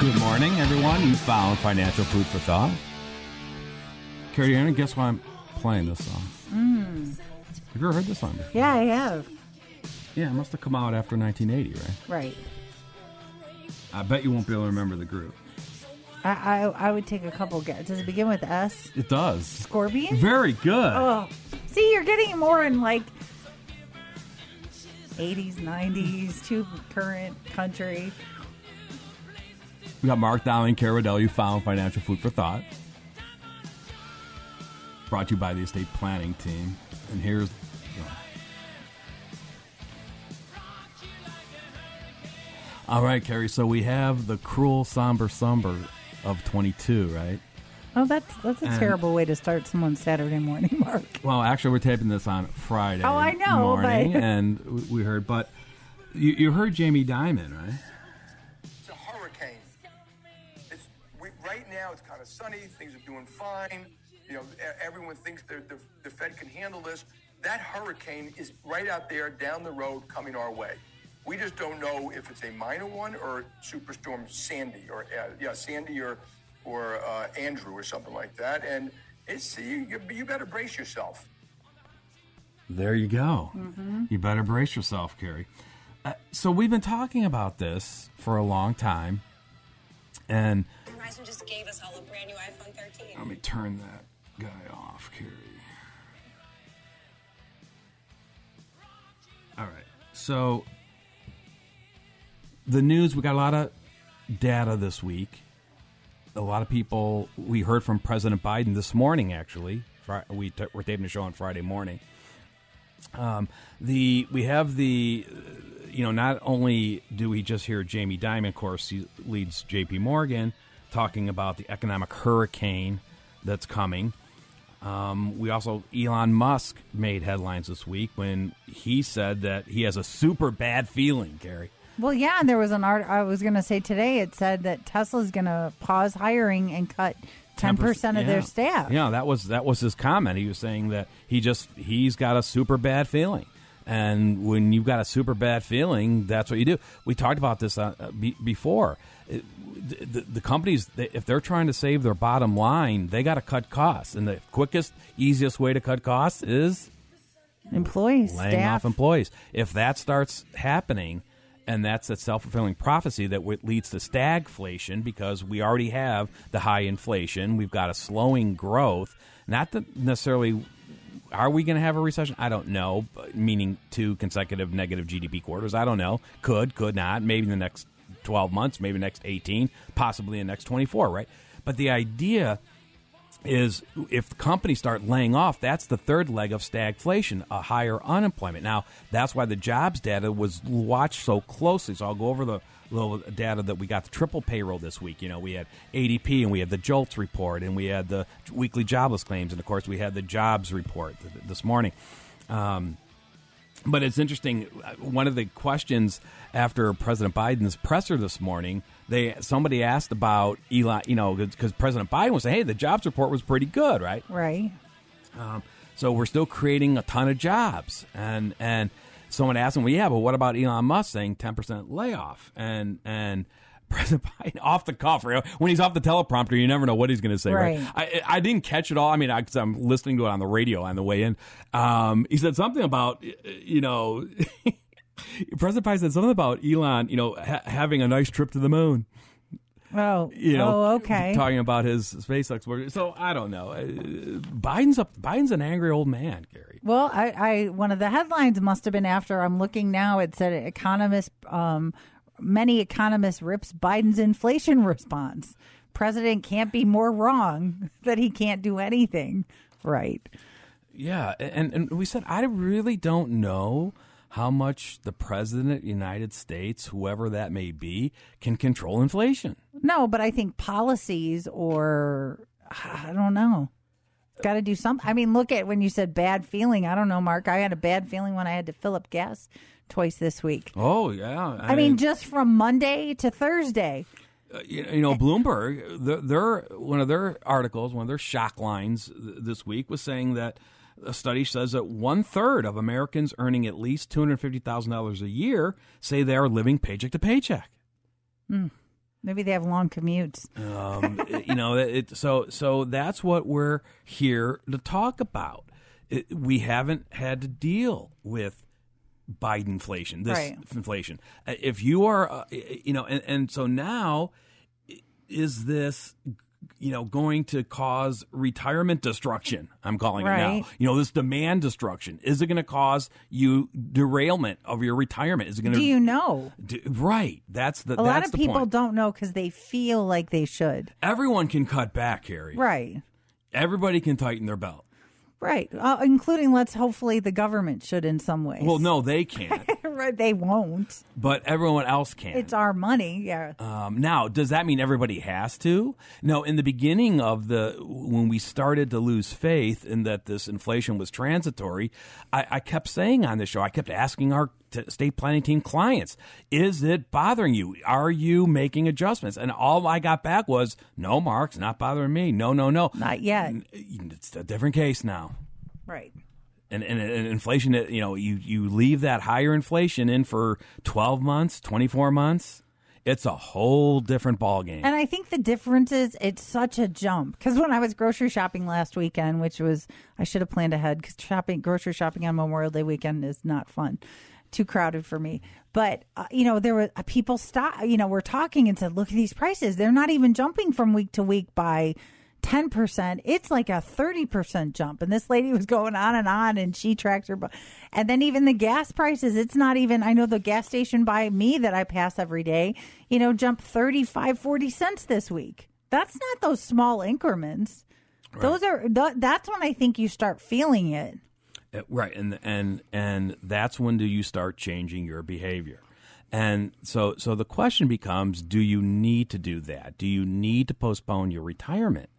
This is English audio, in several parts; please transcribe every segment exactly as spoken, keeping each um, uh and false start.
Good morning, everyone. You found Financial Food for Thought. Carrie Ann, guess why I'm playing this song? Mm. Have you ever heard this song before? Yeah, I have. Yeah, it must have come out after nineteen eighty, right? Right. I bet you won't be able to remember the group. I I, I would take a couple guesses. Does it begin with S? It does. Scorpions? Very good. Oh, see, you're getting more in like eighties, nineties, to current country. We got Mark Dowling, Kara Waddell. You found Financial Food for Thought. Brought to you by the Estate Planning Team. And here's... You know. All right, Carrie. So we have the cruel, somber, somber of twenty-two, right? Oh, that's that's a and, terrible way to start someone's Saturday morning, Mark. Well, actually, we're taping this on Friday oh, I know, morning. But... And we heard... But you, you heard Jamie Dimon, right? Right now, it's kind of sunny. Things are doing fine. You know, everyone thinks the, the Fed can handle this. That hurricane is right out there down the road coming our way. We just don't know if it's a minor one or Superstorm Sandy or, uh, yeah, Sandy or or uh, Andrew or something like that. And it's you, you better brace yourself. There you go. Mm-hmm. You better brace yourself, Carrie. Uh, so we've been talking about this for a long time. And... Verizon just gave us all a brand new iPhone thirteen. Let me turn that guy off, Carrie. All right. So, the news, we got a lot of data this week. A lot of people, we heard from President Biden this morning, actually. We t- we're taping the show on Friday morning. Um, the we have the... You know, not only do we just hear Jamie Dimon, of course, he leads J P. Morgan, talking about the economic hurricane that's coming. Um, we also, Elon Musk made headlines this week when he said that he has a super bad feeling, Gary. Well, yeah, and there was an art. I was going to say today it said that Tesla's going to pause hiring and cut ten percent, ten percent of yeah. their staff. Yeah, that was that was his comment. He was saying that he just he's got a super bad feeling. And when you've got a super bad feeling, that's what you do. We talked about this uh, be- before. It, the, the companies, they, if they're trying to save their bottom line, they got to cut costs. And the quickest, easiest way to cut costs is employees, laying staff. off employees. If that starts happening, and that's a self-fulfilling prophecy that leads to stagflation because we already have the high inflation. We've got a slowing growth, not that necessarily... Are we going to have a recession? I don't know, meaning two consecutive negative G D P quarters. I don't know. Could, could not. Maybe in the next twelve months, maybe next eighteen, possibly in the next twenty-four, right? But the idea is if companies start laying off, that's the third leg of stagflation, a higher unemployment. Now, that's why the jobs data was watched so closely. So I'll go over the little data that we got, the triple payroll this week. You know, we had A D P and we had the JOLTS report and we had the weekly jobless claims. And, of course, we had the jobs report th- this morning. Um, but it's interesting. One of the questions after President Biden's presser this morning, they somebody asked about Elon, you know, because President Biden was saying, hey, the jobs report was pretty good, right? Right. Um, so we're still creating a ton of jobs. And, and someone asked him, well, yeah, but what about Elon Musk saying ten percent layoff? And and President Biden, off the cuff, when he's off the teleprompter, you never know what he's going to say. Right. right? I, I didn't catch it all. I mean, I, 'cause I'm listening to it on the radio on the way in. Um, he said something about, you know, President Biden said something about Elon, you know, ha- having a nice trip to the moon. Oh, you know, oh, okay. Talking about his SpaceX work. So I don't know. Biden's a, Biden's an angry old man, Gary. Well, I, I one of the headlines must have been after. I'm looking now. It said economist, um, many economists rips Biden's inflation response. President can't be more wrong that he can't do anything right. Yeah, and and we said I really don't know how much the president of the United States, whoever that may be, can control inflation. No, but I think policies or, I don't know, got to do something. I mean, look at when you said bad feeling. I don't know, Mark. I had a bad feeling when I had to fill up gas twice this week. Oh, yeah. I, I mean, mean, just from Monday to Thursday. You know, Bloomberg, their, their one of their articles, one of their shock lines this week was saying that a study says that one-third of Americans earning at least two hundred fifty thousand dollars a year say they are living paycheck to paycheck. Mm. Maybe they have long commutes. Um, you know, it, so so that's what we're here to talk about. It, we haven't had to deal with Biden inflation, this right. inflation. If you are, uh, you know, and, and so now is this, you know, going to cause retirement destruction? I'm calling right. it now. You know, this demand destruction. Is it going to cause you derailment of your retirement? Is it going to? Do you know? Do, right. That's the. A that's lot of the people point. Don't know because they feel like they should. Everyone can cut back, Harry. Right. Everybody can tighten their belt. Right, uh, including let's hopefully the government should in some ways. Well, no, they can't. Right, they won't. But everyone else can. It's our money, yeah. Um, now, does that mean everybody has to? No, in the beginning of the, when we started to lose faith in that this inflation was transitory, I, I kept saying on the show, I kept asking our t- state planning team clients, is it bothering you? Are you making adjustments? And all I got back was, no, Mark, it's not bothering me. No, no, no. Not yet. It's a different case now. Right. And, and and inflation, you know, you, you leave that higher inflation in for twelve months, twenty-four months. It's a whole different ballgame. And I think the difference is it's such a jump. Because when I was grocery shopping last weekend, which was, I should have planned ahead because shopping, grocery shopping on Memorial Day weekend is not fun. Too crowded for me. But, uh, you know, there were uh, people stop, you know, were talking and said, look at these prices. They're not even jumping from week to week by ten percent, it's like a thirty percent jump. And this lady was going on and on and she tracked her. Bu- and then even the gas prices, it's not even, I know the gas station by me that I pass every day, you know, jumped thirty-five, forty cents this week. That's not those small increments. Right. Those are, th- that's when I think you start feeling it. Right. And, and, and that's when do you start changing your behavior? And so, so the question becomes, do you need to do that? Do you need to postpone your retirement?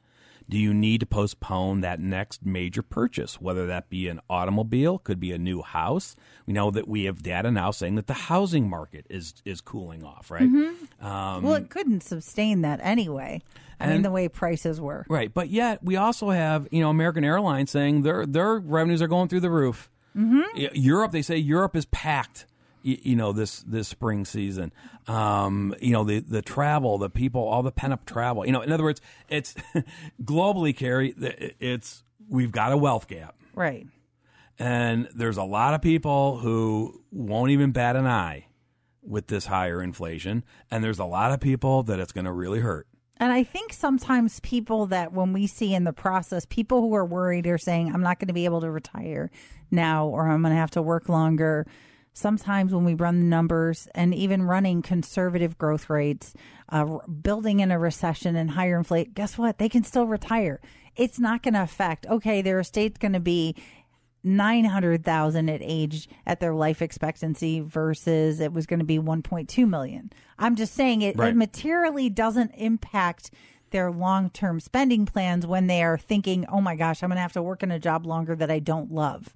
Do you need to postpone that next major purchase, whether that be an automobile, could be a new house? We know that we have data now saying that the housing market is is cooling off, right? Mm-hmm. Um, well, it couldn't sustain that anyway. I and, mean, the way prices were. Right. But yet we also have, you know, American Airlines saying their their revenues are going through the roof. Mm-hmm. Europe, they say Europe is packed. You know, this this spring season, um, you know, the, the travel, the people, all the pent up travel, you know, in other words, it's globally, Carrie, it's we've got a wealth gap. Right. And there's a lot of people who won't even bat an eye with this higher inflation. And there's a lot of people that it's going to really hurt. And I think sometimes people that when we see in the process, people who are worried are saying, I'm not going to be able to retire now or I'm going to have to work longer. Sometimes when we run the numbers and even running conservative growth rates, uh, building in a recession and higher inflation, guess what? They can still retire. It's not going to affect, okay, their estate's going to be nine hundred thousand at age at their life expectancy versus it was going to be one point two million. I'm just saying it, right. It materially doesn't impact their long-term spending plans when they are thinking, oh my gosh, I'm going to have to work in a job longer that I don't love.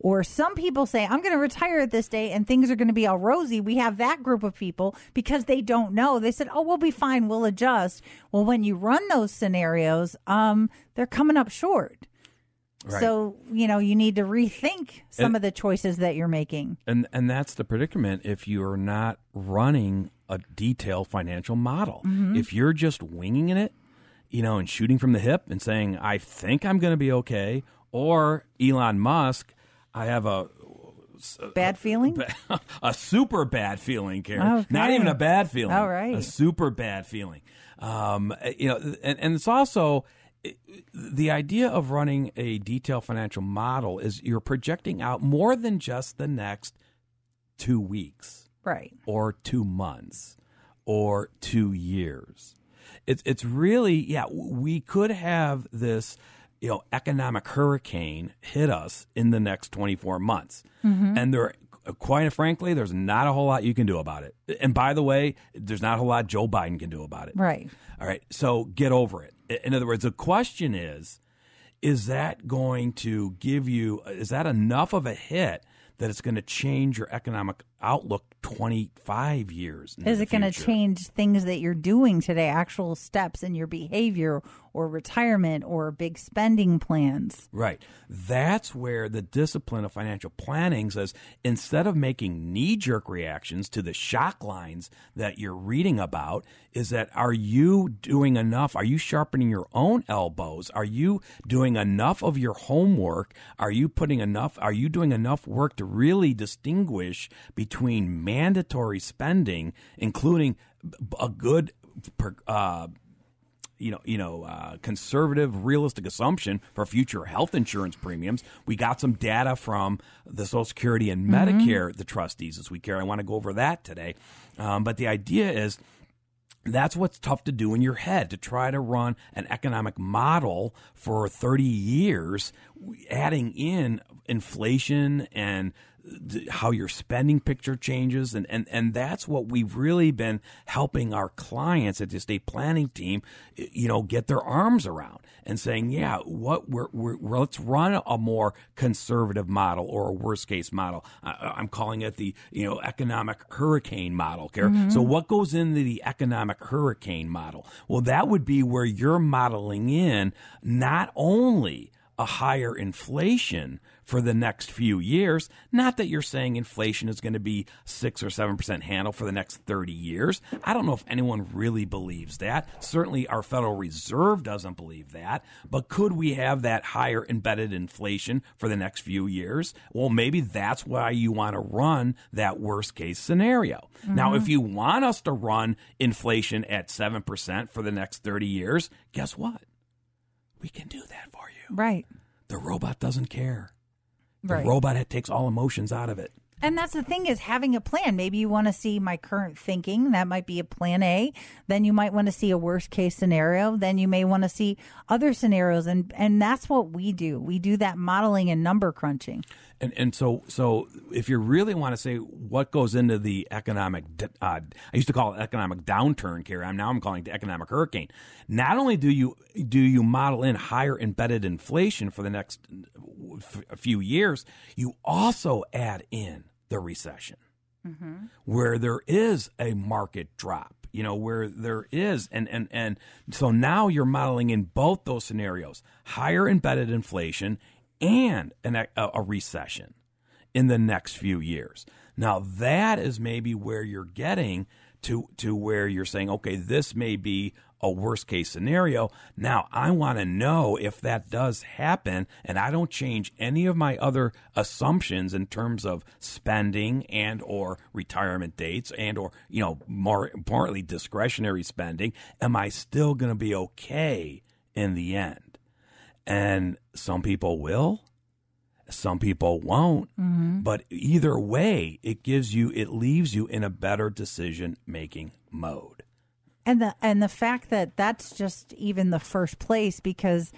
Or some people say, I'm going to retire at this day and things are going to be all rosy. We have that group of people because they don't know. They said, oh, we'll be fine. We'll adjust. Well, when you run those scenarios, um, they're coming up short. Right. So, you know, you need to rethink some and, of the choices that you're making. And and that's the predicament if you're not running a detailed financial model. Mm-hmm. If you're just winging it, you know, and shooting from the hip and saying, I think I'm going to be okay, or Elon Musk, I have a Bad a, feeling? A, a super bad feeling, Karen. Okay. Not even a bad feeling. All right. A super bad feeling. Um, you know, and, and it's also it, the idea of running a detailed financial model is you're projecting out more than just the next two weeks. Right. Or two months or two years. It's it's really, yeah, we could have this, you know, economic hurricane hit us in the next twenty-four months. Mm-hmm. And there, quite frankly, there's not a whole lot you can do about it. And by the way, there's not a whole lot Joe Biden can do about it. Right. All right. So get over it. In other words, the question is, is that going to give you, is that enough of a hit that it's going to change your economic outlook twenty-five years in the future? Is it going to change things that you're doing today, actual steps in your behavior or retirement or big spending plans? Right. That's where the discipline of financial planning says, instead of making knee-jerk reactions to the shock lines that you're reading about, is that, are you doing enough? Are you sharpening your own elbows? Are you doing enough of your homework? Are you putting enough, are you doing enough work to really distinguish between mandatory spending, including a good, uh, you know, you know, uh, conservative, realistic assumption for future health insurance premiums? We got some data from the Social Security and Medicare, mm-hmm. the trustees this week. Here, I want to go over that today. Um, but the idea is, that's what's tough to do in your head, to try to run an economic model for thirty years, adding in inflation and how your spending picture changes. And, and, and that's what we've really been helping our clients at the estate planning team, you know, get their arms around and saying, yeah, what we're, we're let's run a more conservative model or a worst case model. I, I'm calling it the, you know, economic hurricane model, Karen. Mm-hmm. So what goes into the economic hurricane model? Well, that would be where you're modeling in not only a higher inflation for the next few years. Not that you're saying inflation is going to be six or seven percent handle for the next thirty years. I don't know if anyone really believes that. Certainly our Federal Reserve doesn't believe that. But could we have that higher embedded inflation for the next few years? Well, maybe that's why you want to run that worst case scenario. Mm-hmm. Now, if you want us to run inflation at seven percent for the next thirty years, guess what? We can do that for you. Right. The robot doesn't care. The right. robot it takes all emotions out of it. And that's the thing, is having a plan. Maybe you want to see my current thinking. That might be a plan A. Then you might want to see a worst case scenario. Then you may want to see other scenarios. And, and that's what we do. We do that modeling and number crunching. And and so so if you really want to say what goes into the economic, uh, I used to call it economic downturn, Carrie. I'm now I'm calling it the economic hurricane. Not only do you do you model in higher embedded inflation for the next f- few years, you also add in the recession, mm-hmm. where there is a market drop. You know, where there is. And, and, and so now you're modeling in both those scenarios, higher embedded inflation and an, a, a recession in the next few years. Now, that is maybe where you're getting to, to where you're saying, okay, this may be a worst case scenario. Now, I want to know if that does happen and I don't change any of my other assumptions in terms of spending and or retirement dates and or, you know, more importantly, discretionary spending. Am I still going to be okay in the end? And some people will, some people won't. Mm-hmm. But either way, it gives you, it leaves you in a better decision making mode. And the and the fact that that's just even the first place, because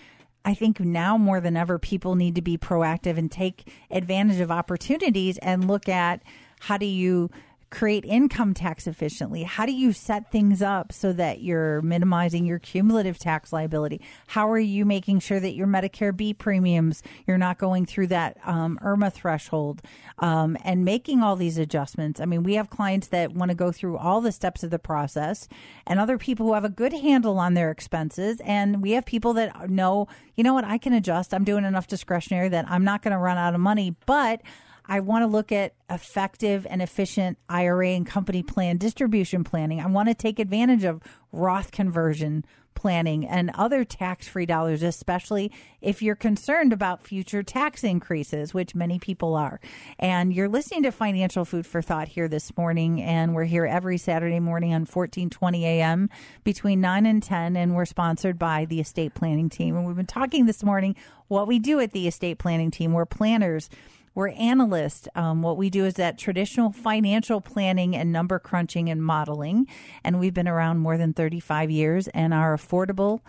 I think now more than ever, people need to be proactive and take advantage of opportunities and look at, how do you create income tax efficiently? How do you set things up so that you're minimizing your cumulative tax liability? How are you making sure that your Medicare B premiums, you're not going through that um, IRMA threshold, um, and making all these adjustments? I mean, we have clients that want to go through all the steps of the process, and other people who have a good handle on their expenses. And we have people that know, you know what, I can adjust. I'm doing enough discretionary that I'm not going to run out of money, but I want to look at effective and efficient I R A and company plan distribution planning. I want to take advantage of Roth conversion planning and other tax-free dollars, especially if you're concerned about future tax increases, which many people are. And you're listening to Financial Food for Thought here this morning, and we're here every Saturday morning on fourteen twenty a.m. between nine and ten, and we're sponsored by the Estate Planning Team. And we've been talking this morning what we do at the Estate Planning Team. We're planners. We're analysts. Um, what we do is that traditional financial planning and number crunching and modeling. And we've been around more than thirty-five years and are affordable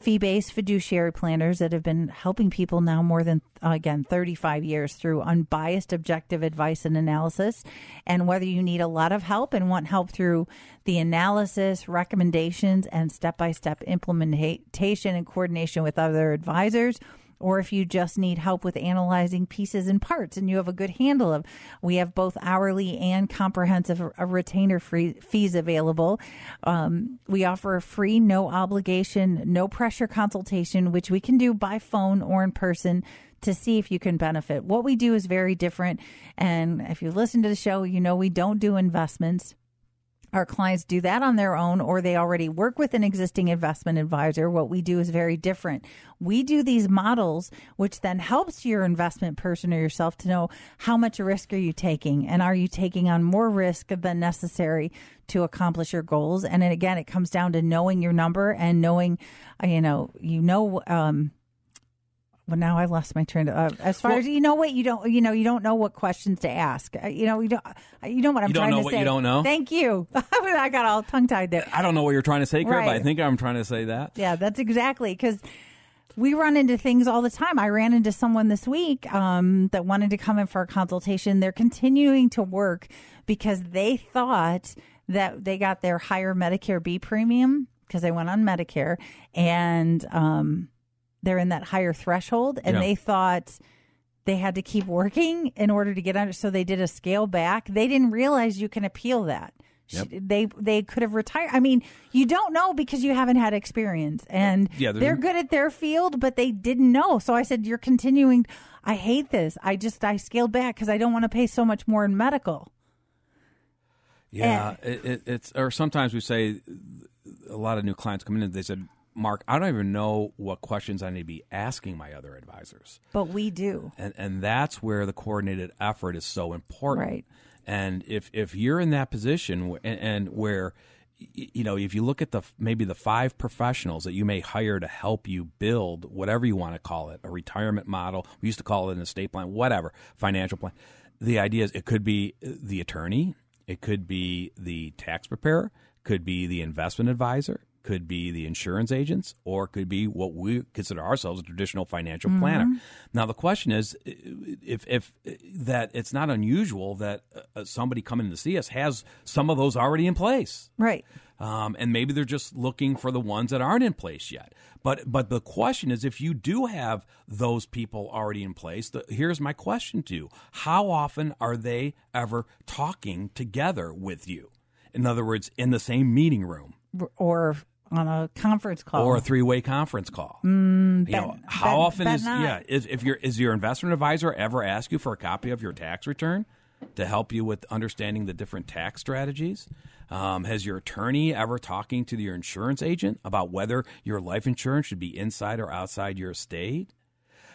fee-based fiduciary planners that have been helping people now more than, uh, again, thirty-five years through unbiased objective advice and analysis. And whether you need a lot of help and want help through the analysis, recommendations, and step-by-step implementation and coordination with other advisors, or if you just need help with analyzing pieces and parts and you have a good handle of, we have both hourly and comprehensive retainer free fees available. Um, we offer a free, no obligation, no pressure consultation, which we can do by phone or in person to see if you can benefit. What we do is very different. And if you listen to the show, you know we don't do investments. Our clients do that on their own, or they already work with an existing investment advisor. What we do is very different. We do these models, which then helps your investment person or yourself to know how much risk are you taking, and are you taking on more risk than necessary to accomplish your goals. And then again, it comes down to knowing your number and knowing, you know, you know, um, well, now I lost my train. Uh, as far well, as you know, what you don't, you know, you don't know what questions to ask. Uh, you know, you don't, you know what I'm you don't trying know to what say. You don't know. Thank you. I got all tongue tied there. I don't know what you're trying to say, Kurt, right. But I think I'm trying to say that. Yeah, that's exactly, because we run into things all the time. I ran into someone this week um, that wanted to come in for a consultation. They're continuing to work because they thought that they got their higher Medicare B premium because they went on Medicare, and um they're in that higher threshold, and yeah. they thought they had to keep working in order to get under. So they did a scale back. They didn't realize you can appeal that. Yep. They they could have retired. I mean, you don't know because you haven't had experience, and yeah, they're good at their field, but they didn't know. So I said, you're continuing. I hate this. I just, I scaled back because I don't want to pay so much more in medical. Yeah. And, it, it, it's, or sometimes we say a lot of new clients come in and they said, Mark, I don't even know what questions I need to be asking my other advisors. But we do. And and that's where the coordinated effort is so important. Right. And if, if you're in that position and, and where, you know, if you look at the maybe the five professionals that you may hire to help you build whatever you want to call it, a retirement model, we used to call it an estate plan, whatever, financial plan. The idea is it could be the attorney. It could be the tax preparer. Could be the investment advisor. Could be the insurance agents, or could be what we consider ourselves a traditional financial mm-hmm. planner. Now, the question is, if if that it's not unusual that uh, somebody coming to see us has some of those already in place. Right. Um, and maybe they're just looking for the ones that aren't in place yet. But but the question is, if you do have those people already in place, the, here's my question to you. How often are they ever talking together with you? In other words, in the same meeting room. Or on a conference call, or a three-way conference call. Mm, you bet, know, how bet, often bet is not. yeah? Is, if your is your investment advisor ever ask you for a copy of your tax return to help you with understanding the different tax strategies? Um, has your attorney ever talking to your insurance agent about whether your life insurance should be inside or outside your estate?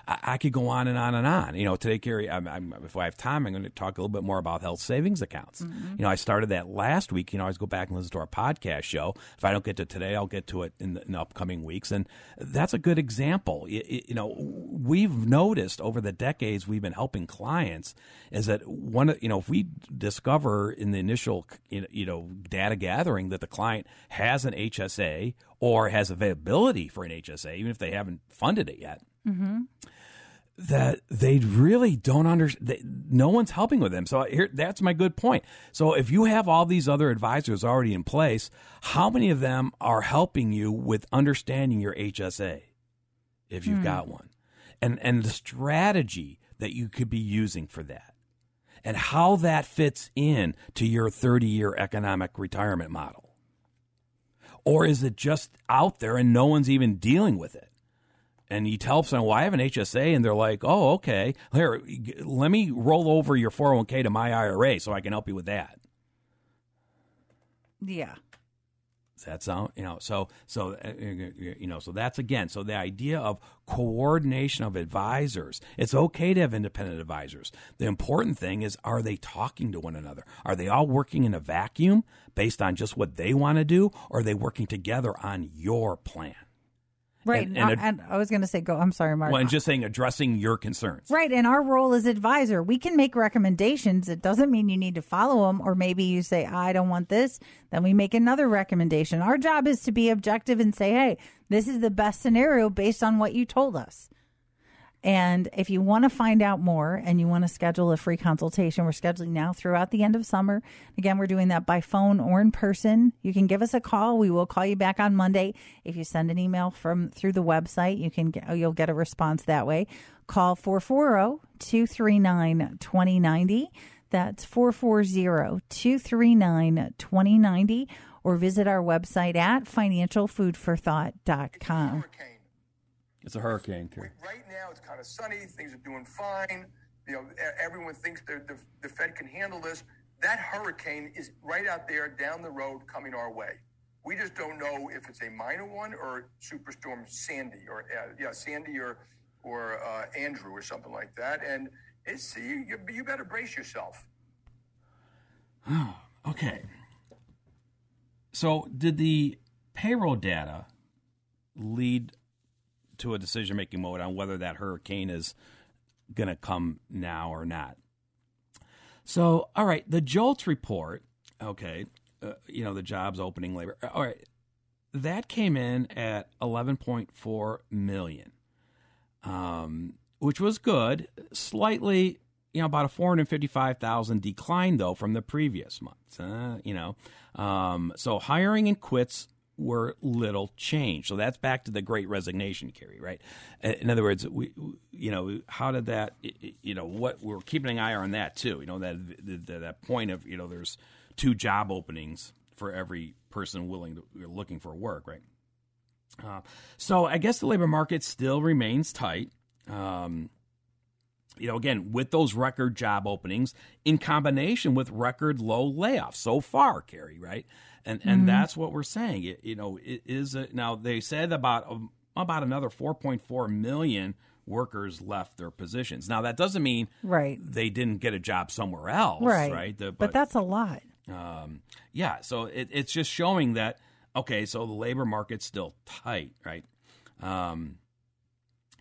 I, I could go on and on and on. You know, today, Carrie, I'm, I'm, if I have time, I'm going to talk a little bit more about health savings accounts. Mm-hmm. You know, I started that last week. You know, I always go back and listen to our podcast show. If I don't get to today, I'll get to it in the, in the upcoming weeks. And that's a good example. It, it, you know, we've noticed over the decades we've been helping clients is that one, you know, if we discover in the initial, you know, data gathering that the client has an H S A or has availability for an H S A, even if they haven't funded it yet. Mm-hmm. That they really don't understand. No one's helping with them. So here, that's my good point. So if you have all these other advisors already in place, how many of them are helping you with understanding your H S A, if you've mm. got one, and and the strategy that you could be using for that, and how that fits in to your thirty-year economic retirement model? Or is it just out there and no one's even dealing with it? and you tell them, well, I have an H S A, and they're like, oh, okay, here, let me roll over your four oh one k to my I R A so I can help you with that. Yeah. Does that sound, you know, so, so, you know, so that's again, so the idea of coordination of advisors. It's okay to have independent advisors. The important thing is, are they talking to one another? Are they all working in a vacuum based on just what they want to do? Or are they working together on your plan? Right. And, and, and, and I was going to say, go. I'm sorry, Mark. Well, and just saying addressing your concerns. Right. And our role as advisor, we can make recommendations. It doesn't mean you need to follow them. Or maybe you say, I don't want this. Then we make another recommendation. Our job is to be objective and say, hey, this is the best scenario based on what you told us. And if you want to find out more and you want to schedule a free consultation, we're scheduling now throughout the end of summer. Again, we're doing that by phone or in person. You can give us a call. We will call you back on Monday. If you send an email from through the website, you can get, you'll get a response that way. Call four four zero, two three nine, two zero nine zero. That's four four zero, two three nine, two zero nine zero. Or visit our website at financial food for thought dot com. It's a hurricane, too. Right now, it's kind of sunny. Things are doing fine. You know, everyone thinks the, the, the Fed can handle this. That hurricane is right out there down the road coming our way. We just don't know if it's a minor one or Superstorm Sandy or uh, yeah, Sandy or or uh, Andrew or something like that. And it's you, you, you better brace yourself. Oh, okay. So did the payroll data lead to a decision-making mode on whether that hurricane is going to come now or not? So, all right, the JOLTS report, okay, uh, you know, the jobs opening labor, all right, that came in at eleven point four million, um, which was good, slightly, you know, about a four hundred fifty-five thousand decline, though, from the previous month, uh, you know. Um, so hiring and quits were little change. So that's back to the great resignation, Carrie, right? In other words, we, you know, how did that, you know, what we're keeping an eye on that too, you know, that that point of, you know, there's two job openings for every person willing to, looking for work, right? Uh, so I guess the labor market still remains tight. Um, you know, again, with those record job openings in combination with record low layoffs so far, Carrie, right? And and mm-hmm. that's what we're saying. It, you know, it is a, now they said about um, about another four point four million workers left their positions. Now that doesn't mean right. they didn't get a job somewhere else, right? right? The, but, but that's a lot. Um, yeah. So it, it's just showing that okay. So the labor market's still tight, right? Um,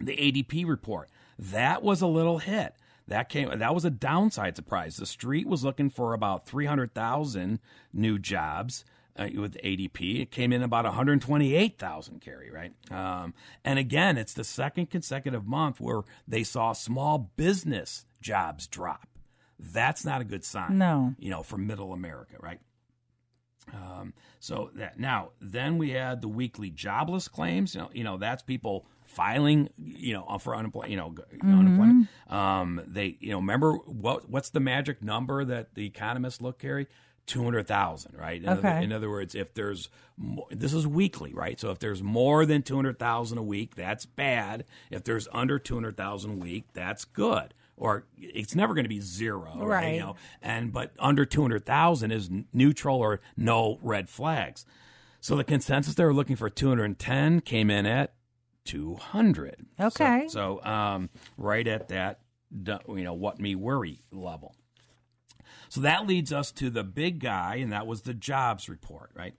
the A D P report, that was a little hit. That came. That was a downside surprise. The street was looking for about three hundred thousand new jobs uh, with A D P. It came in about one hundred twenty-eight thousand, Carrie, right? Um, and again, it's the second consecutive month where they saw small business jobs drop. That's not a good sign. No. You know, for middle America, right? Um, so that now, then we had the weekly jobless claims. You know, you know that's people filing, you know, for unemployment, you know, mm-hmm. unemployment. Um, they, you know, remember what? What's the magic number that the economists look, Carrie? Two hundred thousand, right? In, okay. other, in other words, if there's more, this is weekly, right? So if there's more than two hundred thousand a week, that's bad. If there's under two hundred thousand a week, that's good. Or it's never going to be zero, right? right? You know, and but under two hundred thousand is neutral or no red flags. So the consensus they were looking for two hundred and ten came in at two hundred. Okay. So, so um, right at that, you know, what me worry level. So that leads us to the big guy, and that was the jobs report, right?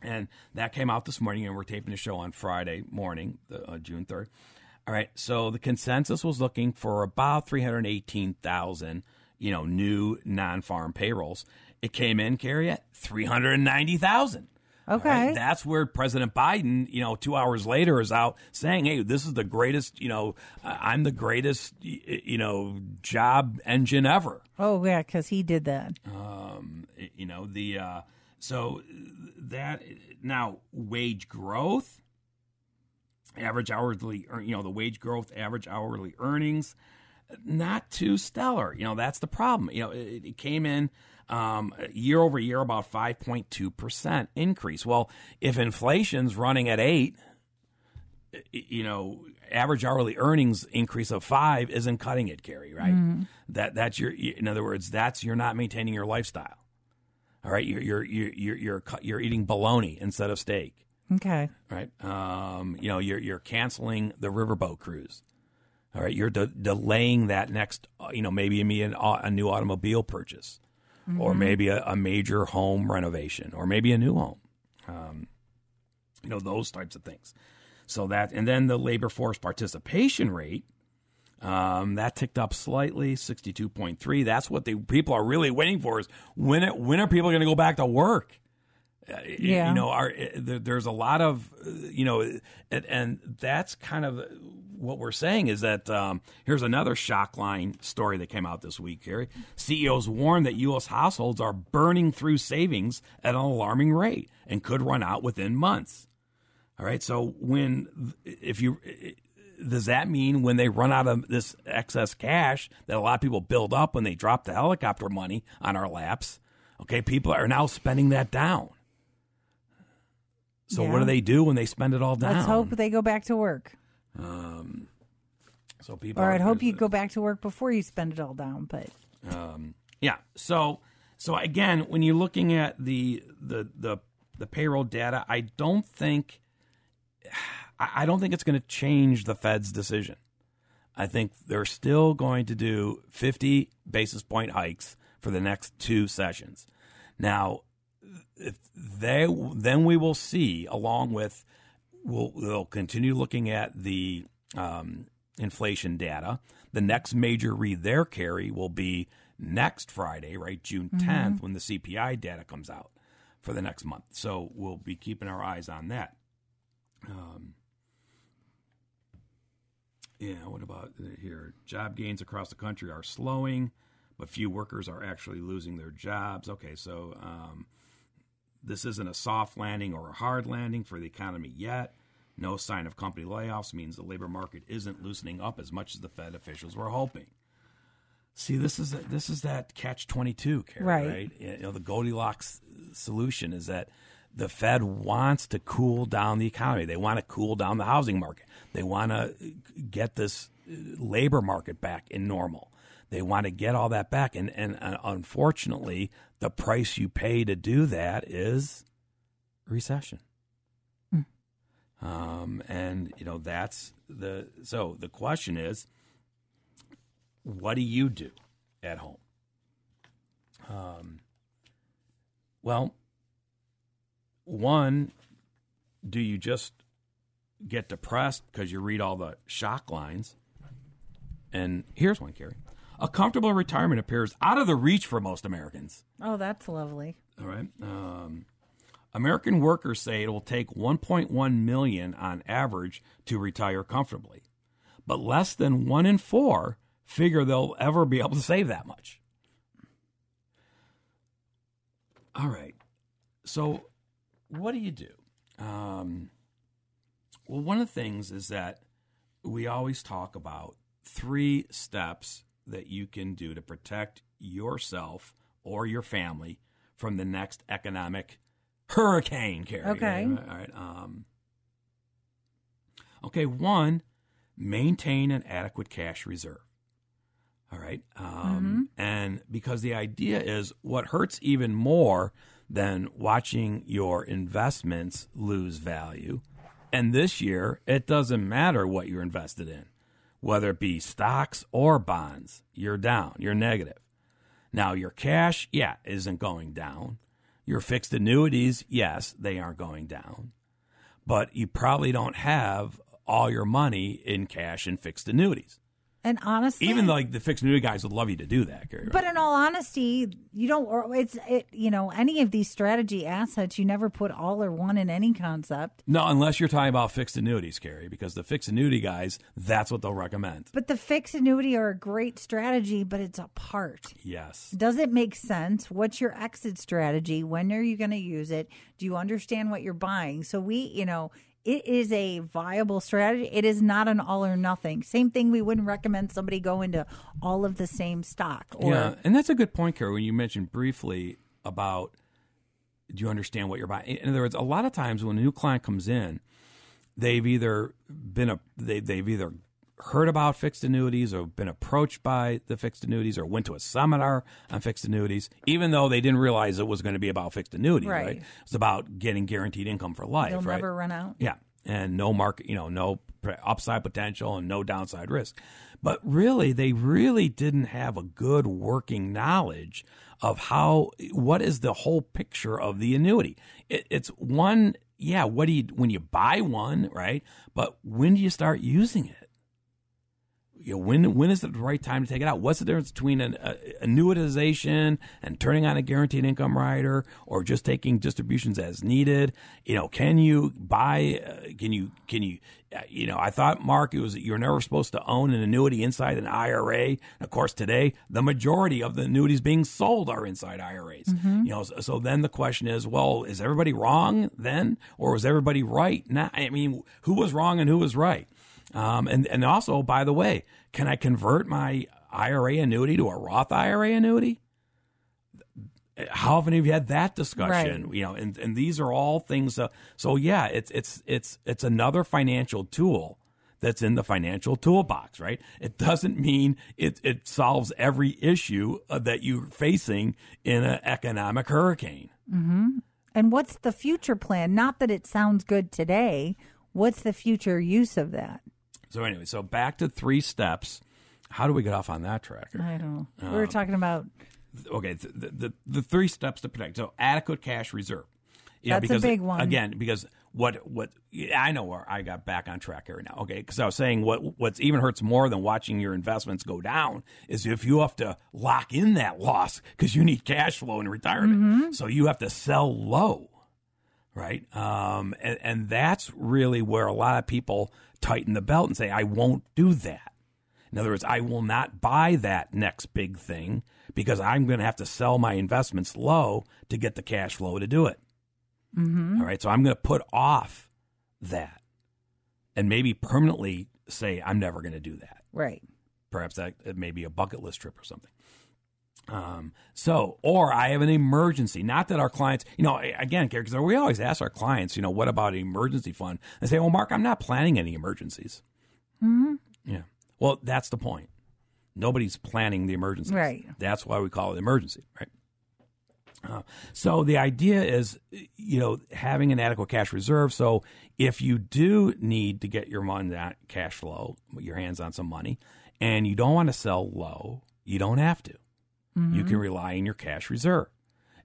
And that came out this morning, and we're taping the show on Friday morning, the, uh, June third. All right. So the consensus was looking for about three hundred eighteen thousand, you know, new non-farm payrolls. It came in, Carrie, at three hundred ninety thousand. Okay. Right? That's where President Biden, you know, two hours later is out saying, hey, this is the greatest, you know, uh, I'm the greatest, you know, job engine ever. Oh, yeah, because he did that. Um, you know, the uh, so that now wage growth, average hourly, you know, the wage growth, average hourly earnings, not too stellar. You know, that's the problem. You know, it, it came in. Um, year over year, about five point two percent increase. Well, if inflation's running at eight, you know, average hourly earnings increase of five isn't cutting it, Carrie, right? Mm. That that's your, in other words, that's, you're not maintaining your lifestyle. All right. You're, you're, you're, you're, you're, you're eating bologna instead of steak. Okay. Right. Um, you know, you're, you're canceling the riverboat cruise. All right. You're de- delaying that next, you know, maybe an, a new automobile purchase, mm-hmm. or maybe a, a major home renovation, or maybe a new home. Um, you know, those types of things. So that, and then the labor force participation rate, um, that ticked up slightly, sixty-two point three. That's what the people are really waiting for, is when it, when are people going to go back to work? Yeah. You know, our, there, there's a lot of, you know, and, and that's kind of what we're saying, is that um, here's another shock line story that came out this week, Carrie. C E Os warn that U S households are burning through savings at an alarming rate and could run out within months. All right. So when, if you, does that mean when they run out of this excess cash that a lot of people build up when they drop the helicopter money on our laps? Okay. People are now spending that down. So yeah. What do they do when they spend it all down? Let's hope they go back to work. Um, so people, or I'd hope you go back to work before you spend it all down. But um, yeah. So, so again, when you're looking at the, the, the, the payroll data, I don't think, I don't think it's going to change the Fed's decision. I think they're still going to do fifty basis point hikes for the next two sessions. Now, if they then we will see, along with we'll, we'll continue looking at the um, inflation data. The next major read there, Carrie, will be next Friday, right, June tenth, mm-hmm. when the C P I data comes out for the next month. So we'll be keeping our eyes on that. Um, yeah, what about here? Job gains across the country are slowing, but few workers are actually losing their jobs. Okay, so um, this isn't a soft landing or a hard landing for the economy yet. No sign of company layoffs means the labor market isn't loosening up as much as the Fed officials were hoping. See, this is a, this is that catch twenty-two, Carrie, right? right? You know, the Goldilocks solution is that the Fed wants to cool down the economy. They want to cool down the housing market. They want to get this labor market back in normal. They want to get all that back. And, and uh, unfortunately, the price you pay to do that is recession. Mm. Um, and, you know, that's the – so the question is, what do you do at home? Um, well – One, do you just get depressed because you read all the shock lines? And here's one, Carrie. A comfortable retirement appears out of the reach for most Americans. Oh, that's lovely. All right. Um, American workers say it will take one point one million on average to retire comfortably. But less than one in four figure they'll ever be able to save that much. All right. So... what do you do? Um, well, one of the things is that we always talk about three steps that you can do to protect yourself or your family from the next economic hurricane, Carrie. Okay. All right. Um, okay. One, maintain an adequate cash reserve. All right. Um, mm-hmm. And because the idea is what hurts even more than watching your investments lose value. And this year, it doesn't matter what you're invested in, whether it be stocks or bonds, you're down, you're negative. Now, your cash, yeah, isn't going down. Your fixed annuities, yes, they aren't going down. But you probably don't have all your money in cash and fixed annuities. And honestly, even though, like, the fixed annuity guys would love you to do that, Carrie, right? But in all honesty, you don't. Or it's it, you know, any of these strategy assets, you never put all or one in any concept. No, unless you're talking about fixed annuities, Carrie, because the fixed annuity guys, that's what they'll recommend. But the fixed annuity are a great strategy, but it's a part. Yes. Does it make sense? What's your exit strategy? When are you going to use it? Do you understand what you're buying? So we, you know. It is a viable strategy. It is not an all or nothing. Same thing. We wouldn't recommend somebody go into all of the same stock. Or... yeah, and that's a good point, Carrie, when you mentioned briefly about, do you understand what you're buying? In other words, a lot of times when a new client comes in, they've either been a they, they've either heard about fixed annuities or been approached by the fixed annuities or went to a seminar on fixed annuities, even though they didn't realize it was going to be about fixed annuities, right? right? It's about getting guaranteed income for life, They'll right? never run out. Yeah, and no market, you know, no upside potential and no downside risk. But really, they really didn't have a good working knowledge of how, what is the whole picture of the annuity. It, it's one, yeah, what do you, when you buy one, right? But when do you start using it? You know, when when is the right time to take it out? What's the difference between an uh, annuitization and turning on a guaranteed income rider, or just taking distributions as needed? You know, can you buy? Uh, can you can you? Uh, you know, I thought, Mark, it was that you're never supposed to own an annuity inside an I R A. And of course, today the majority of the annuities being sold are inside I R As. Mm-hmm. You know, so, so then the question is, well, is everybody wrong then, or was everybody right? Now, I mean, who was wrong and who was right? Um, and, and also, by the way, can I convert my I R A annuity to a Roth I R A annuity? How often have you had that discussion? Right. You know, and, and these are all things. Uh, so, yeah, it's it's it's it's another financial tool that's in the financial toolbox, right? It doesn't mean it, it solves every issue that you're facing in an economic hurricane. Mm-hmm. And what's the future plan? Not that it sounds good today. What's the future use of that? So anyway, so back to three steps. How do we get off on that tracker? I don't know. We were um, talking about... Okay, the, the the three steps to protect. So adequate cash reserve. You That's know, because, a big one. Again, because what... what I know where I got back on track here now, okay? Because I was saying what what's even hurts more than watching your investments go down is if you have to lock in that loss because you need cash flow in retirement. Mm-hmm. So you have to sell low. Right. Um, and, and that's really where a lot of people tighten the belt and say, I won't do that. In other words, I will not buy that next big thing because I'm going to have to sell my investments low to get the cash flow to do it. Mm-hmm. All right. So I'm going to put off that and maybe permanently say, I'm never going to do that. Right. Perhaps that it may be a bucket list trip or something. Um, so, or I have an emergency, not that our clients, you know, again, because we always ask our clients, you know, what about an emergency fund? They say, well, Mark, I'm not planning any emergencies. Mm-hmm. Yeah. Well, that's the point. Nobody's planning the emergency. Right. That's why we call it emergency. Right. Uh, so the idea is, you know, having an adequate cash reserve. So if you do need to get your money, that cash flow, your hands on some money, and you don't want to sell low, you don't have to. You can rely on your cash reserve.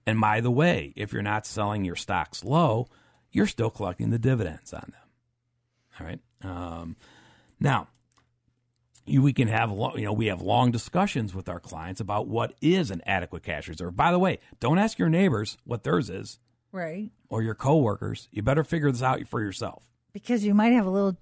And by the way, if you're not selling your stocks low, you're still collecting the dividends on them. All right. Um, now, you, we can have, lo- you know, we have long discussions with our clients about what is an adequate cash reserve. By the way, don't ask your neighbors what theirs is. Right. Or your coworkers. You better figure this out for yourself. Because you might have a little,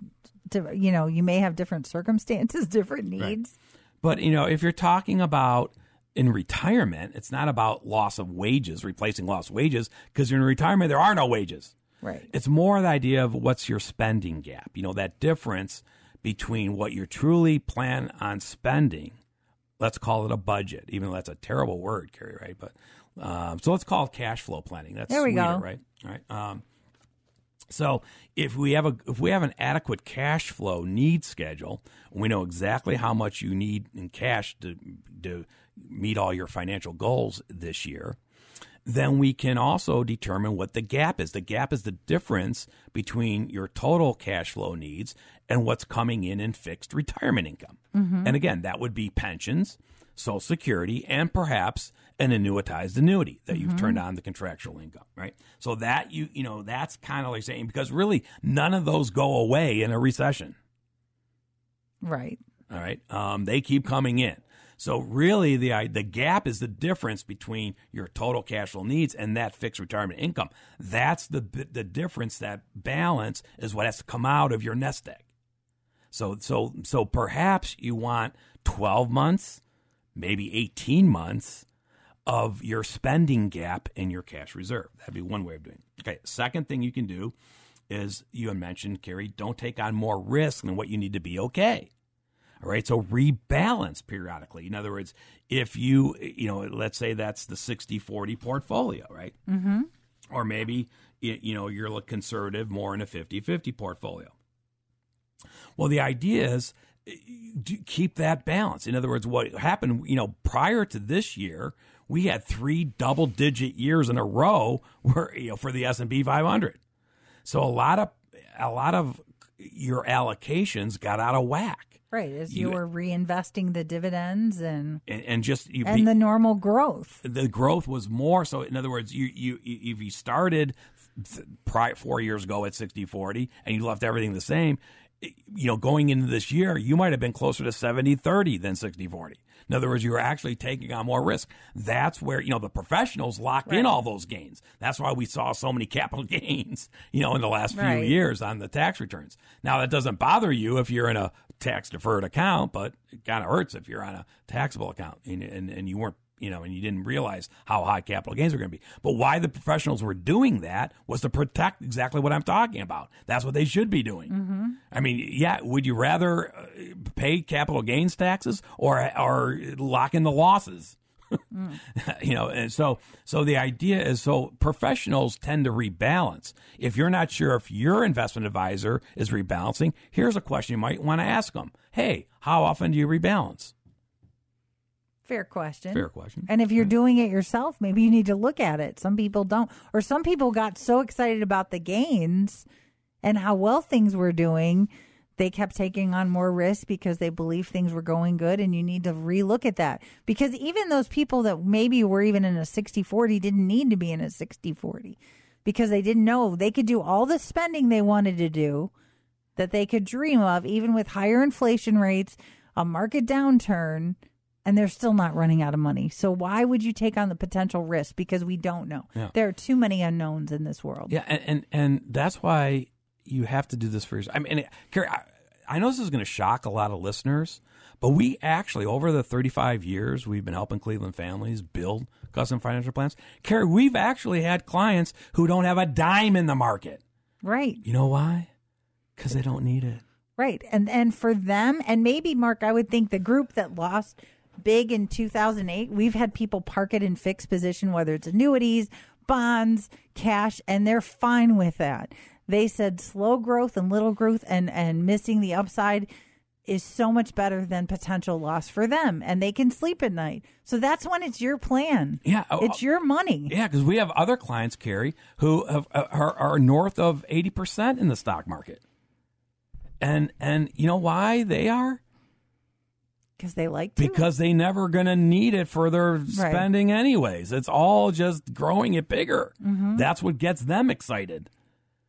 you know, you may have different circumstances, different needs. Right. But, you know, if you're talking about, in retirement, it's not about loss of wages, replacing lost wages, because in retirement, there are no wages. Right. It's more the idea of what's your spending gap, you know, that difference between what you truly plan on spending. Let's call it a budget, even though that's a terrible word, Carrie, right? But um, so let's call it cash flow planning. That's there we sweeter, go. Right? All right. Um, so if we have a if we have an adequate cash flow need schedule, we know exactly how much you need in cash to to meet all your financial goals this year, then we can also determine what the gap is. The gap is the difference between your total cash flow needs and what's coming in in fixed retirement income. Mm-hmm. And again, that would be pensions, Social Security, and perhaps an annuitized annuity that you've mm-hmm. turned on the contractual income, right? So that, you you know, that's kind of like saying, because really none of those go away in a recession. Right. All right. Um, they keep coming in. So really the the gap is the difference between your total cash flow needs and that fixed retirement income. That's the the difference, that balance is what has to come out of your nest egg. So so so perhaps you want twelve months, maybe eighteen months of your spending gap in your cash reserve. That'd be one way of doing it. Okay, second thing you can do is, you had mentioned, Carrie, don't take on more risk than what you need to be okay. All right, so rebalance periodically. In other words, if you, you know, let's say that's the sixty forty portfolio, right? Mm-hmm. Or maybe, you know, you're a conservative, more in a fifty fifty portfolio. Well, the idea is keep that balance. In other words, what happened, you know, prior to this year, we had three double-digit years in a row where, you know, for the S and P five hundred. So a lot of a lot of your allocations got out of whack. Right, as you, you were reinvesting the dividends and and, and just you, and be, the normal growth. The growth was more. So in other words, you you if you started prior, four years ago at sixty forty and you left everything the same, you know, going into this year, you might have been closer to seventy thirty than sixty forty. In other words, you were actually taking on more risk. That's where, you know, the professionals locked right. in all those gains. That's why we saw so many capital gains, you know, in the last few right. years on the tax returns. Now, that doesn't bother you if you're in a tax-deferred account, but it kind of hurts if you're on a taxable account and, and, and you weren't, you know, and you didn't realize how high capital gains were going to be. But why the professionals were doing that was to protect exactly what I'm talking about. That's what they should be doing. Mm-hmm. I mean, yeah, would you rather pay capital gains taxes or or lock in the losses? Mm. You know, and so so the idea is, so professionals tend to rebalance. If you're not sure if your investment advisor is rebalancing, here's a question you might want to ask them. Hey, how often do you rebalance? Fair question. Fair question. And if you're doing it yourself, maybe you need to look at it. Some people don't. Or some people got so excited about the gains and how well things were doing, they kept taking on more risk because they believed things were going good, and you need to relook at that. Because even those people that maybe were even in a sixty forty didn't need to be in a sixty forty because they didn't know they could do all the spending they wanted to do that they could dream of, even with higher inflation rates, a market downturn, and they're still not running out of money. So why would you take on the potential risk? Because we don't know. Yeah. There are too many unknowns in this world. Yeah, and and, and that's why you have to do this for yourself. I mean, and, Carrie, I, I know this is going to shock a lot of listeners, but we actually, over the thirty-five years we've been helping Cleveland families build custom financial plans, Carrie, we've actually had clients who don't have a dime in the market. Right. You know why? Because they don't need it. Right. And, and for them, and maybe, Mark, I would think the group that lost big in two thousand eight, we've had people park it in fixed position, whether it's annuities, bonds, cash, and they're fine with that. They said slow growth and little growth and, and missing the upside is so much better than potential loss for them, and they can sleep at night. So that's when it's your plan. Yeah. It's your money. Yeah, because we have other clients, Carrie, who have, are, are north of eighty percent in the stock market. And, and you know why they are? Because they like to. Because they never going to need it for their right. spending anyways. It's all just growing it bigger. Mm-hmm. That's what gets them excited.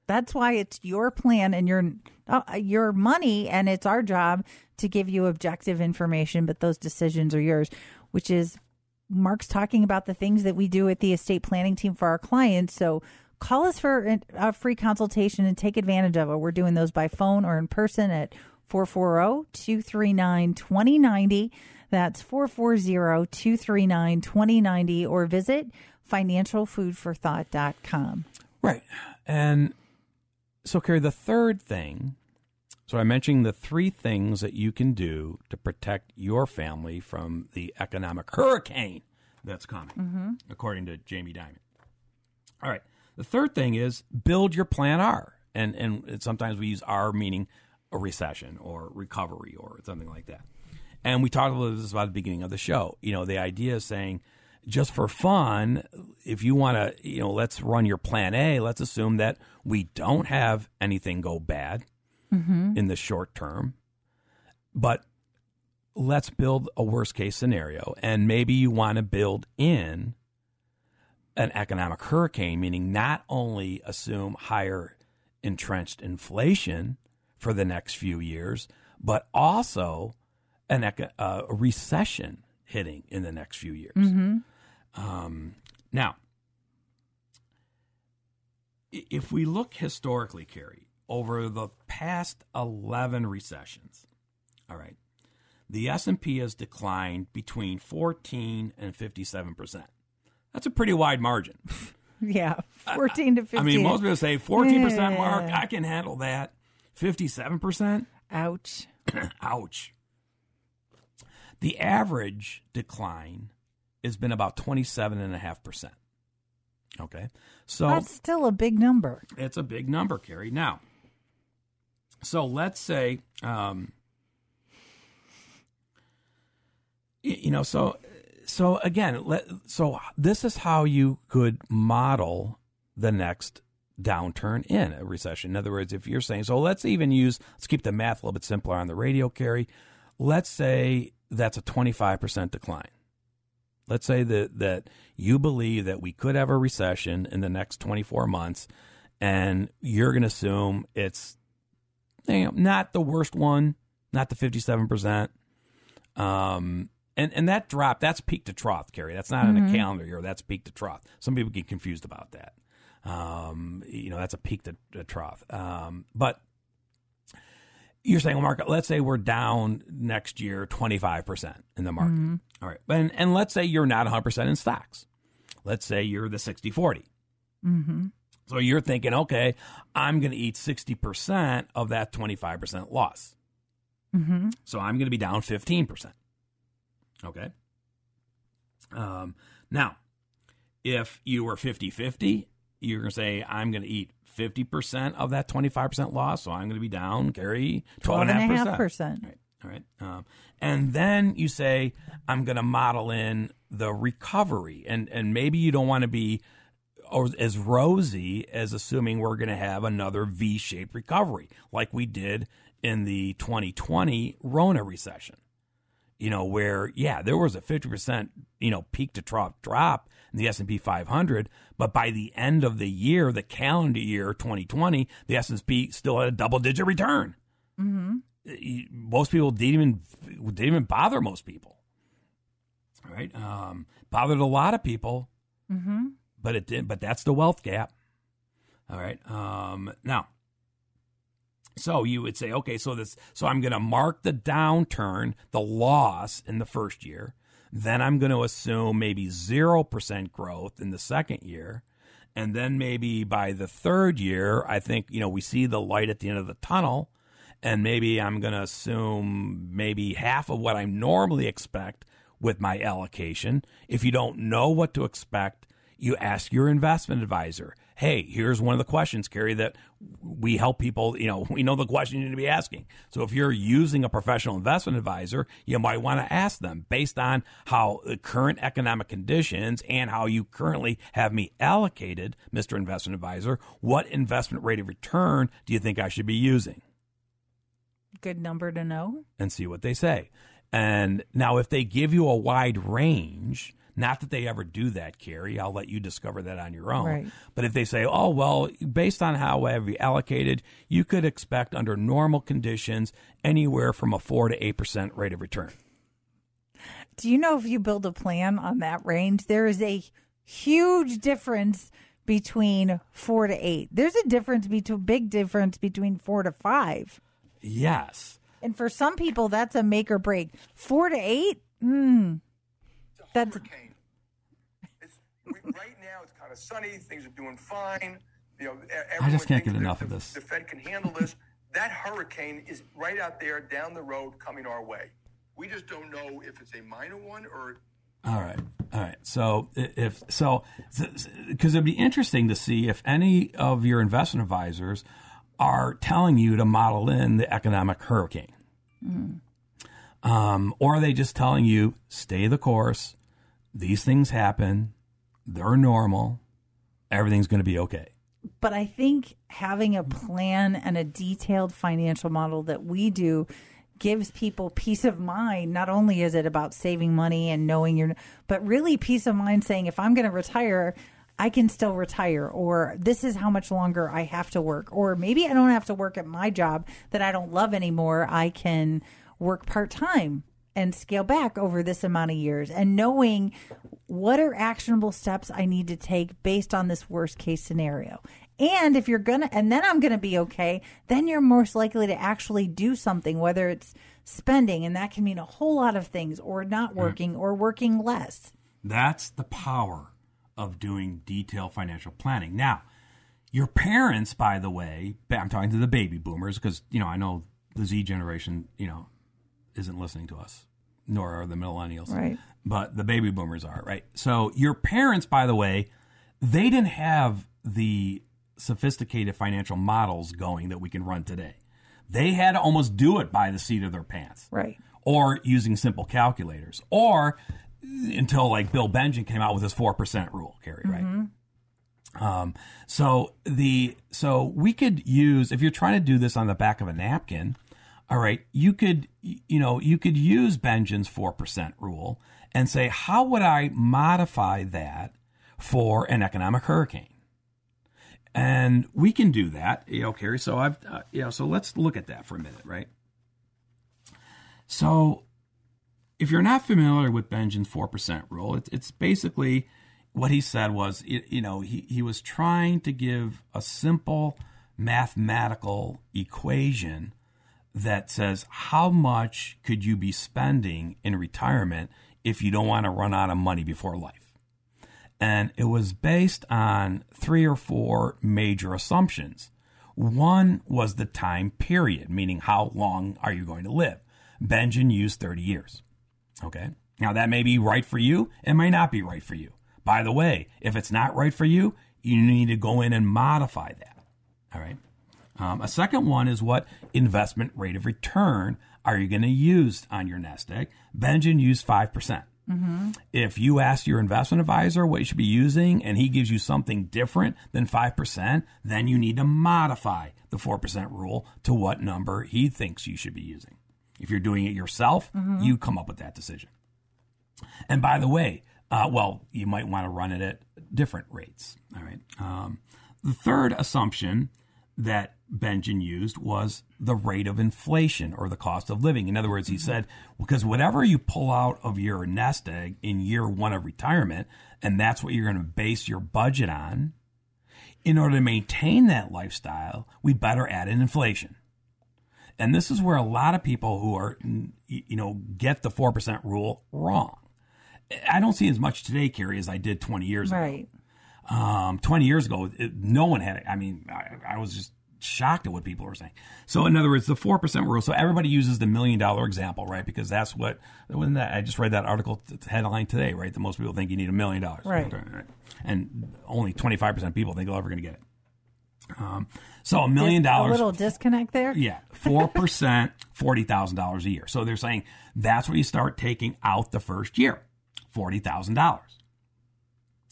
That's why it's your plan and your uh, your money, and it's our job to give you objective information, but those decisions are yours, which is Mark's talking about the things that we do at the estate planning team for our clients. So call us for a free consultation and take advantage of it. We're doing those by phone or in person at four four zero, two three nine, two zero nine zero. That's four four zero, two three nine, two zero nine zero, or visit financial food for thought dot com. Right. And so, Carrie, the third thing, so I mentioned the three things that you can do to protect your family from the economic hurricane that's coming, mm-hmm. according to Jamie Dimon. All right. The third thing is build your plan R. And, and sometimes we use R meaning a recession or recovery or something like that. And we talked a little bit about the beginning of the show. You know, the idea is saying, just for fun, if you want to, you know, let's run your plan A. Let's assume that we don't have anything go bad mm-hmm. in the short term, but let's build a worst case scenario. And maybe you want to build in an economic hurricane, meaning not only assume higher entrenched inflation for the next few years, but also an eco- uh, a recession hitting in the next few years. Mm-hmm. Um, now, if we look historically, Carrie, over the past eleven recessions, all right, the S and P has declined between fourteen and fifty-seven percent. That's a pretty wide margin. Yeah, fourteen to fifteen. I mean, most people say fourteen percent, yeah. Mark, I can handle that. fifty-seven percent? Ouch. Ouch. The average decline has been about twenty-seven point five percent. Okay. So that's still a big number. It's a big number, Carrie. Now, So let's say, um, you know, so so again, let, so this is how you could model the next downturn in a recession. In other words, if you're saying, so let's even use, let's keep the math a little bit simpler on the radio, Carrie. Let's say that's a twenty-five percent decline. Let's say that, that you believe that we could have a recession in the next twenty-four months, and you're going to assume it's, you know, not the worst one, not the fifty-seven percent. Um, and, and that drop, that's peak to trough, Carrie. That's not mm-hmm. in a calendar year. That's peak to trough. Some people get confused about that. Um, you know, that's a peak to, to trough. Um, but you're saying, well, Mark, let's say we're down next year twenty-five percent in the market. Mm-hmm. All right. And, and let's say you're not one hundred percent in stocks. Let's say you're the sixty forty. Mm-hmm. So you're thinking, okay, I'm going to eat sixty percent of that twenty-five percent loss. Mm-hmm. So I'm going to be down fifteen percent. Okay. Um, now, if you were fifty fifty, you're going to say, I'm going to eat fifty percent of that twenty-five percent loss. So I'm going to be down, Carrie, twelve point five percent. Right. All right. Um, and then you say, I'm going to model in the recovery. And, and maybe you don't want to be or as rosy as assuming we're going to have another V-shaped recovery like we did in the twenty twenty Rona recession, you know, where, yeah, there was a fifty percent, you know, peak to trough drop in the S and P five hundred. But by the end of the year, the calendar year twenty twenty, the S and P still had a double digit return. Mm-hmm. Most people didn't even, didn't even bother most people. All right. Um, bothered a lot of people. Mm-hmm. But it did. But that's the wealth gap. All right. Um, now, so you would say, okay, so this, so I'm going to mark the downturn, the loss in the first year. Then I'm going to assume maybe zero percent growth in the second year, and then maybe by the third year, I think you know we see the light at the end of the tunnel, and maybe I'm going to assume maybe half of what I normally expect with my allocation. If you don't know what to expect, you ask your investment advisor, hey, here's one of the questions, Carrie, that we help people, you know, we know the question you need to be asking. So if you're using a professional investment advisor, you might want to ask them based on how the current economic conditions and how you currently have me allocated, Mister Investment Advisor, what investment rate of return do you think I should be using? Good number to know. And see what they say. And now if they give you a wide range, not that they ever do that, Carrie. I'll let you discover that on your own. Right. But if they say, oh, well, based on how I have you allocated, you could expect under normal conditions anywhere from a four to eight percent rate of return. Do you know if you build a plan on that range, there is a huge difference between four to eight. There's a difference between, big difference between four to five. Yes. And for some people, that's a make or break. four to eight? Hmm. That's hurricane. It's, we, right now, it's kind of sunny. Things are doing fine. You know, I just can't get enough the, of this. The Fed can handle this. That hurricane is right out there down the road coming our way. We just don't know if it's a minor one or. All right. All right. So if so, because it'd be interesting to see if any of your investment advisors are telling you to model in the economic hurricane. Mm. Um, or are they just telling you, stay the course, these things happen, they're normal, everything's going to be okay? But I think having a plan and a detailed financial model that we do gives people peace of mind. Not only is it about saving money and knowing your, but really peace of mind saying, if I'm going to retire, I can still retire, or this is how much longer I have to work, or maybe I don't have to work at my job that I don't love anymore. I can work part-time and scale back over this amount of years, and knowing what are actionable steps I need to take based on this worst case scenario. And if you're gonna, and then I'm gonna be okay, then you're most likely to actually do something, whether it's spending, and that can mean a whole lot of things, or not working, or working less. That's the power of doing detailed financial planning. Now, your parents, by the way, I'm talking to the baby boomers, because, you know, I know the Z generation, you know, isn't listening to us, nor are the millennials. Right. But the baby boomers are, right? So your parents, by the way, they didn't have the sophisticated financial models going that we can run today. They had to almost do it by the seat of their pants. Right. Or using simple calculators. Or until like Bill Bengen came out with his four percent rule, Carrie, right? Mm-hmm. Um, so the, so we could use, if you're trying to do this on the back of a napkin, all right, you could, you know, you could use Bengen's four percent rule and say, how would I modify that for an economic hurricane? And we can do that, you know, Carrie. So I've, uh, you know, so let's look at that for a minute, right? So if you're not familiar with Bengen's four percent rule, it, it's basically what he said was, you know, he, he was trying to give a simple mathematical equation that says how much could you be spending in retirement if you don't want to run out of money before life. And it was based on three or four major assumptions. One was the time period, meaning how long are you going to live? Bengen used thirty years. Okay. Now that may be right for you. It may not be right for you. By the way, if it's not right for you, you need to go in and modify that. All right. Um, a second one is what investment rate of return are you going to use on your nest egg? Bengen used five percent. Mm-hmm. If you ask your investment advisor what you should be using and he gives you something different than five percent, then you need to modify the four percent rule to what number he thinks you should be using. If you're doing it yourself, mm-hmm. you come up with that decision. And by the way, Uh, well, you might want to run it at different rates. All right. Um, the third assumption that Bengen used was the rate of inflation or the cost of living. In other words, he mm-hmm. said, because whatever you pull out of your nest egg in year one of retirement, and that's what you're going to base your budget on, in order to maintain that lifestyle, we better add in inflation. And this is where a lot of people who are, you know, get the four percent rule wrong. I don't see as much today, Carrie, as I did twenty years right. ago. Um, twenty years ago, it, no one had it. I mean, I, I was just shocked at what people were saying. So in other words, the four percent rule. So everybody uses the million dollar example, right? Because that's what, wasn't that, I just read that article t- headline today, right? That most people think you need a million dollars. Right. And only twenty-five percent of people think they're ever going to get it. Um, so a million dollars. A little disconnect there? Yeah. four percent, forty thousand dollars a year. So they're saying that's where you start taking out the first year. forty thousand dollars.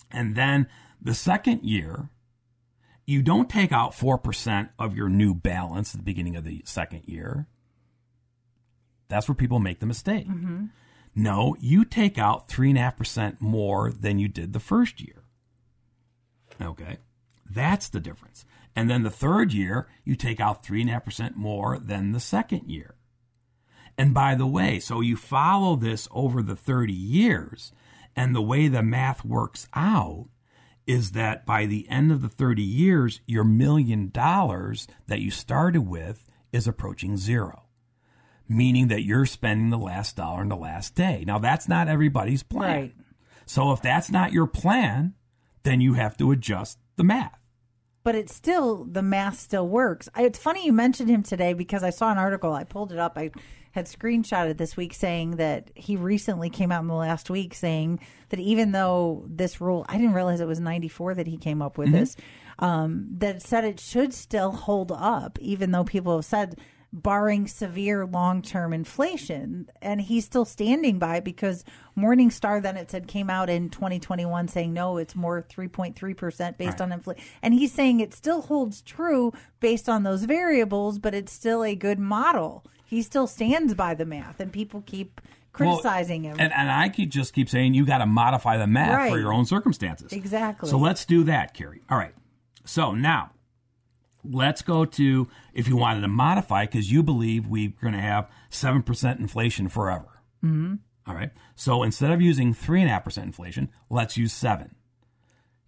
And then the second year, you don't take out four percent of your new balance at the beginning of the second year. That's where people make the mistake. Mm-hmm. No, you take out three point five percent more than you did the first year. Okay. That's the difference. And then the third year, you take out three point five percent more than the second year. And by the way, so you follow this over the thirty years, and the way the math works out is that by the end of the thirty years, your million dollars that you started with is approaching zero, meaning that you're spending the last dollar and the last day. Now, that's not everybody's plan. Right. So if that's not your plan, then you have to adjust the math. But it's still, the math still works. I, it's funny you mentioned him today because I saw an article. I pulled it up. I had screenshotted this week saying that he recently came out in the last week saying that even though this rule, I didn't realize it was ninety-four that he came up with mm-hmm. this, um, that said it should still hold up, even though people have said barring severe long-term inflation. And he's still standing by it because Morningstar then it said came out in twenty twenty-one saying, no, it's more three point three percent based right. on inflation. And he's saying it still holds true based on those variables, but it's still a good model. He still stands by the math and people keep criticizing well, him. And, and I keep just keep saying you got to modify the math right. for your own circumstances. Exactly. So let's do that, Carrie. All right. So now let's go to if you wanted to modify because you believe we're going to have seven percent inflation forever. Mm-hmm. All right. So instead of using three point five percent inflation, let's use seven.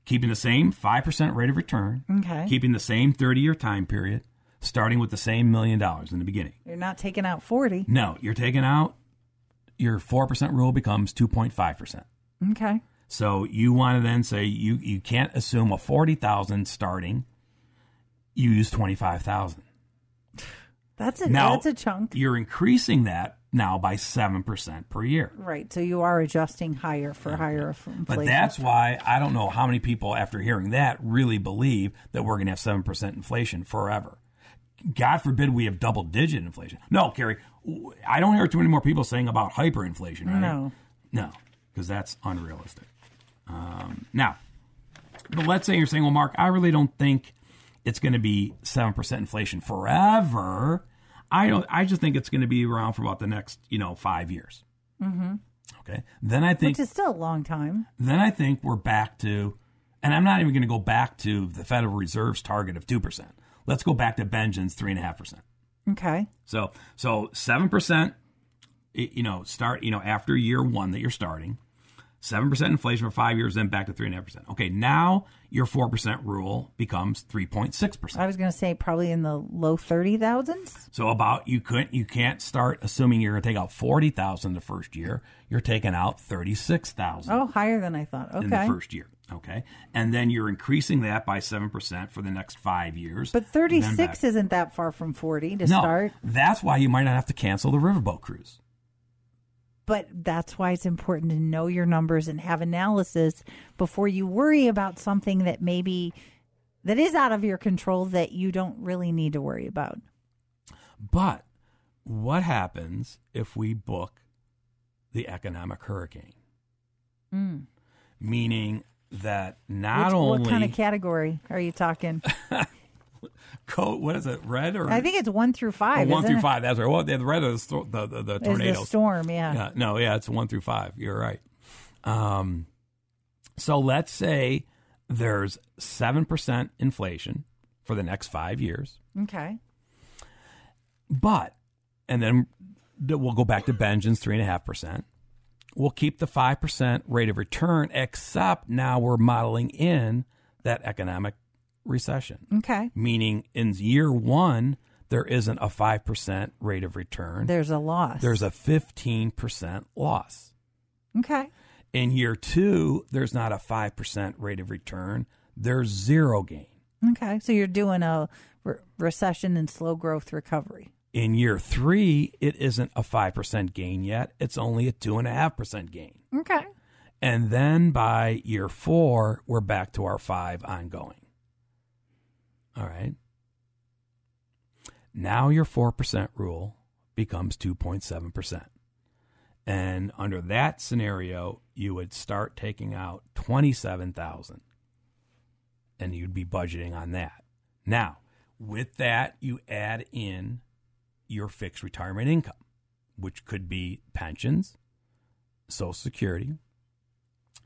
Keeping the same five percent rate of return. Okay. Keeping the same thirty-year time period. Starting with the same million dollars in the beginning. You're not taking out forty. No, you're taking out your four percent rule becomes two point five percent. Okay. So you want to then say you, you can't assume a forty thousand starting. You use twenty-five thousand. That's a now, that's a chunk. You're increasing that now by seven percent per year. Right. So you are adjusting higher for okay. higher inflation. But that's why I don't know how many people after hearing that really believe that we're going to have seven percent inflation forever. God forbid we have double-digit inflation. No, Carrie, I don't hear too many more people saying about hyperinflation, right? No. No, because that's unrealistic. Um, now, but let's say you're saying, well, Mark, I really don't think it's going to be seven percent inflation forever. I don't. I just think it's going to be around for about the next, you know, five years. Mm-hmm. Okay. Then I think... Which is still a long time. Then I think we're back to... And I'm not even going to go back to the Federal Reserve's target of two percent. Let's go back to Bengen's three point five percent. Okay. So so seven percent, you know, start, you know, after year one that you're starting, seven percent inflation for five years, then back to three point five percent. Okay, now your four percent rule becomes three point six percent. I was going to say probably in the low thirty thousands. So about you couldn't you can't start assuming you're going to take out forty thousand the first year. You're taking out thirty-six thousand. Oh, higher than I thought. Okay. In the first year. Okay. And then you're increasing that by seven percent for the next five years. But thirty-six isn't that far from forty to no, start. That's why you might not have to cancel the riverboat cruise. But that's why it's important to know your numbers and have analysis before you worry about something that maybe that is out of your control that you don't really need to worry about. But what happens if we book the economic hurricane? Mm. Meaning... That not Which, only what kind of category are you talking? Code, what is it? Red or I think it's one through five. Oh, one through it? Five. That's right. Well, the red is the the, the tornado storm. Yeah. yeah. No. Yeah. It's one through five. You're right. Um, so let's say there's seven percent inflation for the next five years. Okay. But and then we'll go back to Bengen's three and a half percent. We'll keep the five percent rate of return, except now we're modeling in that economic recession. Okay. Meaning in year one, there isn't a five percent rate of return. There's a loss. There's a fifteen percent loss. Okay. In year two, there's not a five percent rate of return. There's zero gain. Okay. So you're doing a re- recession and slow growth recovery. In year three, it isn't a five percent gain yet. It's only a two point five percent gain. Okay. And then by year four, we're back to our five ongoing. All right. Now your four percent rule becomes two point seven percent. And under that scenario, you would start taking out twenty-seven thousand dollars. And you'd be budgeting on that. Now, with that, you add in your fixed retirement income, which could be pensions, Social Security,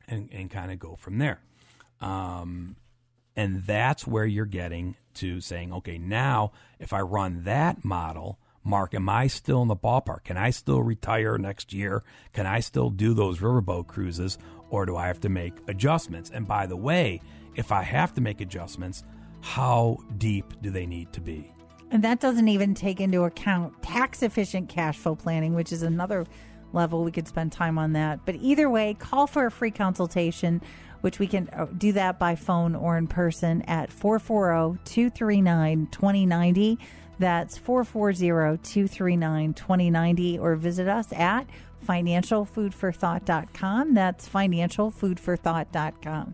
and, and kind of go from there. Um, and that's where you're getting to saying, okay, now if I run that model, Mark, am I still in the ballpark? Can I still retire next year? Can I still do those riverboat cruises, or do I have to make adjustments? And by the way, if I have to make adjustments, how deep do they need to be? And that doesn't even take into account tax-efficient cash flow planning, which is another level we could spend time on that. But either way, call for a free consultation, which we can do that by phone or in person at four four zero, two three nine, two zero nine zero. That's four four zero, two three nine, two zero nine zero, or visit us at financial food for thought dot com. That's financial food for thought dot com.